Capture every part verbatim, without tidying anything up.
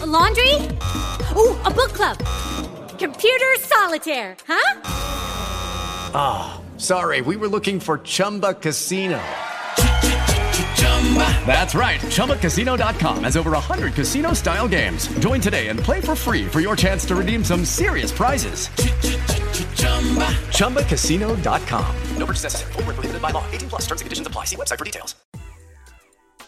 A laundry? Ooh, a book club. Computer solitaire, huh? Ah, oh, sorry, we were looking for Chumba Casino. That's right, Chumba Casino dot com has over one hundred casino-style games. Join today and play for free for your chance to redeem some serious prizes. Chumba Casino dot com. No purchase necessary. Void where prohibited by law. eighteen plus terms and conditions apply. See website for details.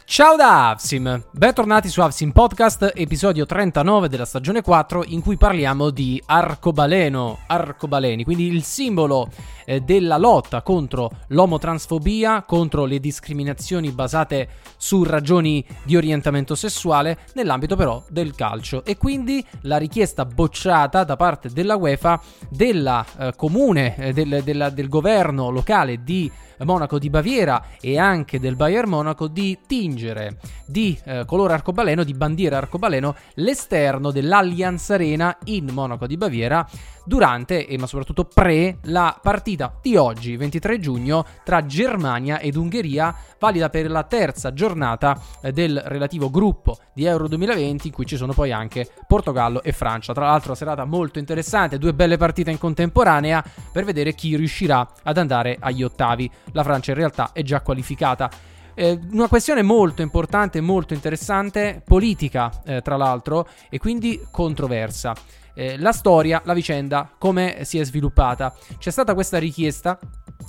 Ciao da Avsim, bentornati su Avsim Podcast, episodio trentanove della stagione quattro, in cui parliamo di arcobaleno, arcobaleni, quindi il simbolo eh, della lotta contro l'omotransfobia, contro le discriminazioni basate su ragioni di orientamento sessuale nell'ambito però del calcio, e quindi la richiesta bocciata da parte della UEFA, della eh, comune, eh, del, della, del governo locale di Monaco di Baviera e anche del Bayern Monaco di tingere di eh, colore arcobaleno, di bandiera arcobaleno, l'esterno dell'Allianz Arena in Monaco di Baviera durante e ma soprattutto pre la partita di oggi, ventitré giugno, tra Germania ed Ungheria, valida per la terza giornata eh, del relativo gruppo di Euro duemilaventi, in cui ci sono poi anche Portogallo e Francia. Tra l'altro una serata molto interessante, due belle partite in contemporanea per vedere chi riuscirà ad andare agli ottavi. La Francia in realtà è già qualificata. Eh, una questione molto importante, molto interessante, politica eh, tra l'altro, e quindi controversa. Eh, la storia, la vicenda, come si è sviluppata? C'è stata questa richiesta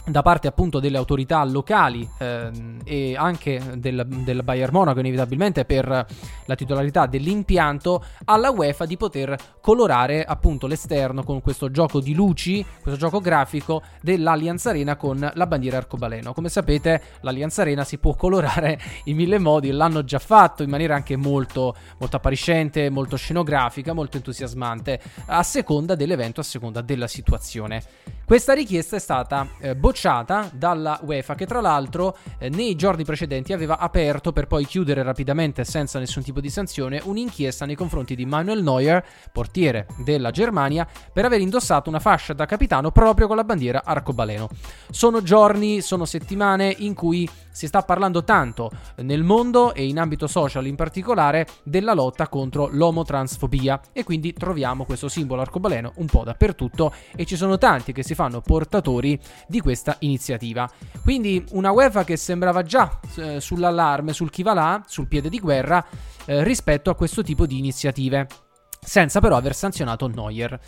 da parte appunto delle autorità locali ehm, e anche del, del Bayern Monaco, inevitabilmente per la titolarità dell'impianto, alla UEFA di poter colorare appunto l'esterno con questo gioco di luci, questo gioco grafico dell'Allianz Arena con la bandiera arcobaleno. Come sapete, l'Allianz Arena si può colorare in mille modi, l'hanno già fatto in maniera anche molto, molto appariscente, molto scenografica, molto entusiasmante, a seconda dell'evento, a seconda della situazione. Questa richiesta è stata eh, bocciata dalla UEFA, che tra l'altro eh, nei giorni precedenti aveva aperto, per poi chiudere rapidamente senza nessun tipo di sanzione, un'inchiesta nei confronti di Manuel Neuer, portiere della Germania, per aver indossato una fascia da capitano proprio con la bandiera arcobaleno. Sono giorni, sono settimane in cui si sta parlando tanto nel mondo e in ambito social in particolare della lotta contro l'omotransfobia, e quindi troviamo questo simbolo arcobaleno un po' dappertutto e ci sono tanti che si fanno portatori di questa iniziativa. Quindi una UEFA che sembrava già eh, sull'allarme, sul chi va là, sul piede di guerra eh, rispetto a questo tipo di iniziative, senza però aver sanzionato Neuer.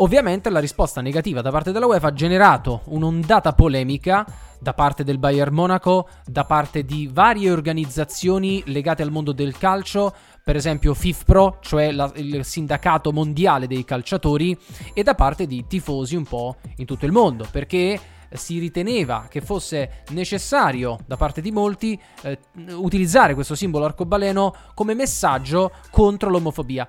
Ovviamente la risposta negativa da parte della UEFA ha generato un'ondata polemica da parte del Bayern Monaco, da parte di varie organizzazioni legate al mondo del calcio, per esempio FIFPRO, cioè la, il sindacato mondiale dei calciatori, e da parte di tifosi un po' in tutto il mondo, perché si riteneva che fosse necessario da parte di molti eh, utilizzare questo simbolo arcobaleno come messaggio contro l'omofobia.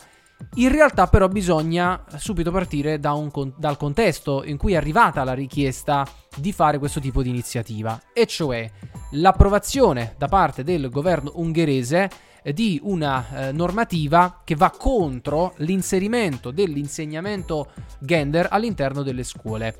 In realtà però bisogna subito partire da un, dal contesto in cui è arrivata la richiesta di fare questo tipo di iniziativa, e cioè l'approvazione da parte del governo ungherese di una eh, normativa che va contro l'inserimento dell'insegnamento gender all'interno delle scuole.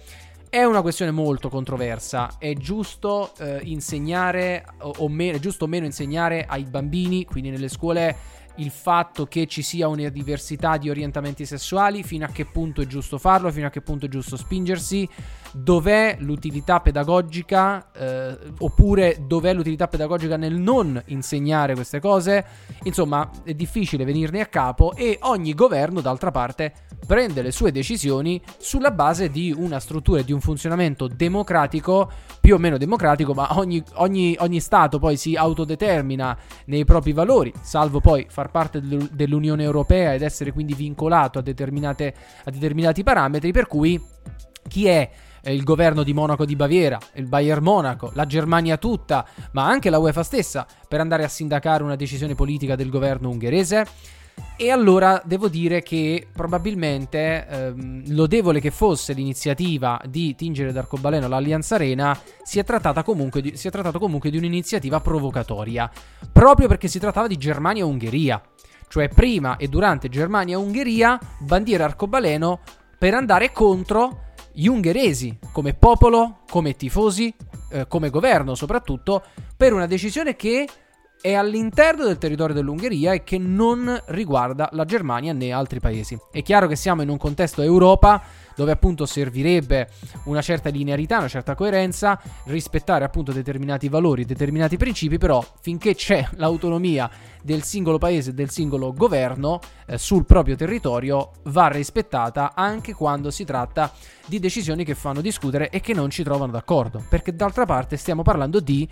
È una questione molto controversa. È giusto eh, insegnare o, o meno, è giusto o meno insegnare ai bambini, quindi nelle scuole, il fatto che ci sia una diversità di orientamenti sessuali? Fino a che punto è giusto farlo? Fino a che punto è giusto spingersi? Dov'è l'utilità pedagogica? Eh, oppure dov'è l'utilità pedagogica nel non insegnare queste cose? Insomma, è difficile venirne a capo, e ogni governo, d'altra parte, prende le sue decisioni sulla base di una struttura e di un funzionamento democratico, più o meno democratico, ma ogni, ogni, ogni Stato poi si autodetermina nei propri valori, salvo poi far parte dell'Unione Europea ed essere quindi vincolato a, determinate, a determinati parametri, per cui chi è il governo di Monaco di Baviera, il Bayern Monaco, la Germania tutta, ma anche la UEFA stessa, per andare a sindacare una decisione politica del governo ungherese. E allora devo dire che probabilmente ehm, lodevole che fosse l'iniziativa di tingere d'arcobaleno l'Allianz Arena, si è trattata comunque di, si è trattato comunque di un'iniziativa provocatoria, proprio perché si trattava di Germania e Ungheria, cioè prima e durante Germania e Ungheria bandiera arcobaleno, per andare contro gli ungheresi come popolo, come tifosi, eh, come governo soprattutto, per una decisione che è all'interno del territorio dell'Ungheria e che non riguarda la Germania né altri paesi. È chiaro che siamo in un contesto Europa dove appunto servirebbe una certa linearità, una certa coerenza, rispettare appunto determinati valori, determinati principi, però finché c'è l'autonomia del singolo paese, del singolo governo eh, sul proprio territorio, va rispettata anche quando si tratta di decisioni che fanno discutere e che non ci trovano d'accordo, perché d'altra parte stiamo parlando di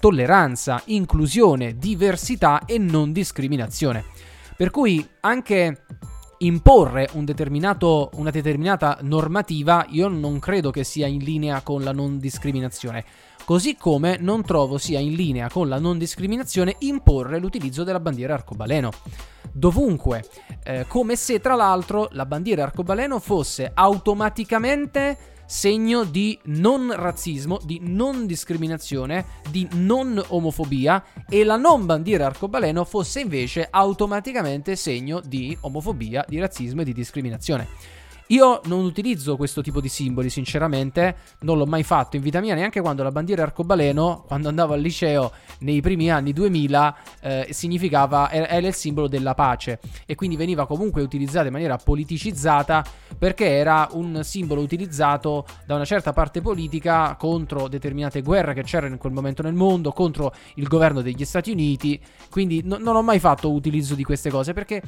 tolleranza, inclusione, diversità e non discriminazione. Per cui anche imporre un determinato, una determinata normativa io non credo che sia in linea con la non discriminazione, così come non trovo sia in linea con la non discriminazione imporre l'utilizzo della bandiera arcobaleno dovunque, eh, come se tra l'altro la bandiera arcobaleno fosse automaticamente segno di non razzismo, di non discriminazione, di non omofobia, e la non bandiera arcobaleno fosse invece automaticamente segno di omofobia, di razzismo e di discriminazione. Io non utilizzo questo tipo di simboli, sinceramente, non l'ho mai fatto in vita mia, neanche quando la bandiera arcobaleno, quando andavo al liceo nei primi anni duemila, eh, significava, era il simbolo della pace, e quindi veniva comunque utilizzata in maniera politicizzata, perché era un simbolo utilizzato da una certa parte politica contro determinate guerre che c'erano in quel momento nel mondo, contro il governo degli Stati Uniti. Quindi no, non ho mai fatto utilizzo di queste cose, perché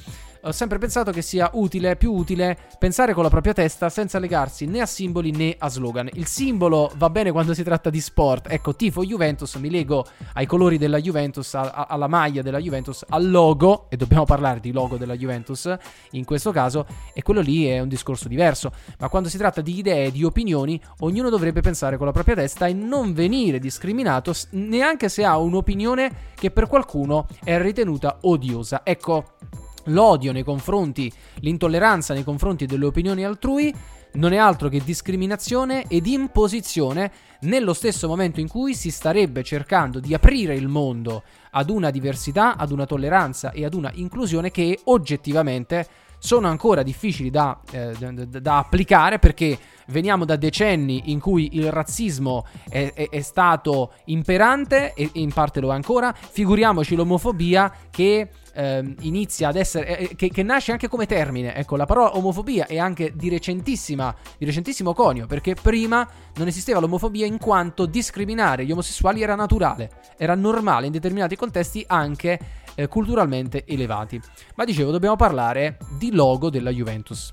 ho sempre pensato che sia utile, più utile, pensare con la propria testa senza legarsi né a simboli né a slogan. Il simbolo va bene quando si tratta di sport, ecco, tifo Juventus, mi lego ai colori della Juventus, a, a, alla maglia della Juventus, al logo, e dobbiamo parlare di logo della Juventus in questo caso, e quello lì è un discorso diverso. Ma quando si tratta di idee, di opinioni, ognuno dovrebbe pensare con la propria testa e non venire discriminato neanche se ha un'opinione che per qualcuno è ritenuta odiosa. Ecco, l'odio nei confronti, l'intolleranza nei confronti delle opinioni altrui non è altro che discriminazione ed imposizione, nello stesso momento in cui si starebbe cercando di aprire il mondo ad una diversità, ad una tolleranza e ad una inclusione che oggettivamente sono ancora difficili da, eh, da, da applicare, perché veniamo da decenni in cui il razzismo è, è, è stato imperante, e, e in parte lo è ancora. Figuriamoci l'omofobia che eh, inizia ad essere, eh, che, che nasce anche come termine. Ecco, la parola omofobia è anche di recentissima, di recentissimo conio, perché prima non esisteva l'omofobia in quanto discriminare gli omosessuali era naturale, era normale in determinati contesti anche eh, culturalmente elevati. Ma dicevo, dobbiamo parlare di logo della Juventus.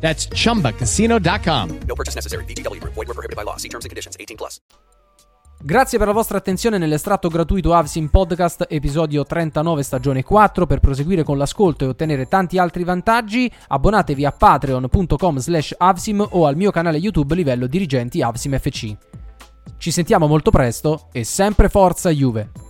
That's Chumba Casino dot com. No purchase necessary. V G W Group. Void where prohibited by law. See terms and conditions. eighteen plus. Grazie per la vostra attenzione nell'estratto gratuito Avsim Podcast, episodio trentanove, stagione quattro. Per proseguire con l'ascolto e ottenere tanti altri vantaggi, abbonatevi a patreon dot com slash avsim o al mio canale YouTube livello dirigenti Avsim F C. Ci sentiamo molto presto e sempre forza Juve!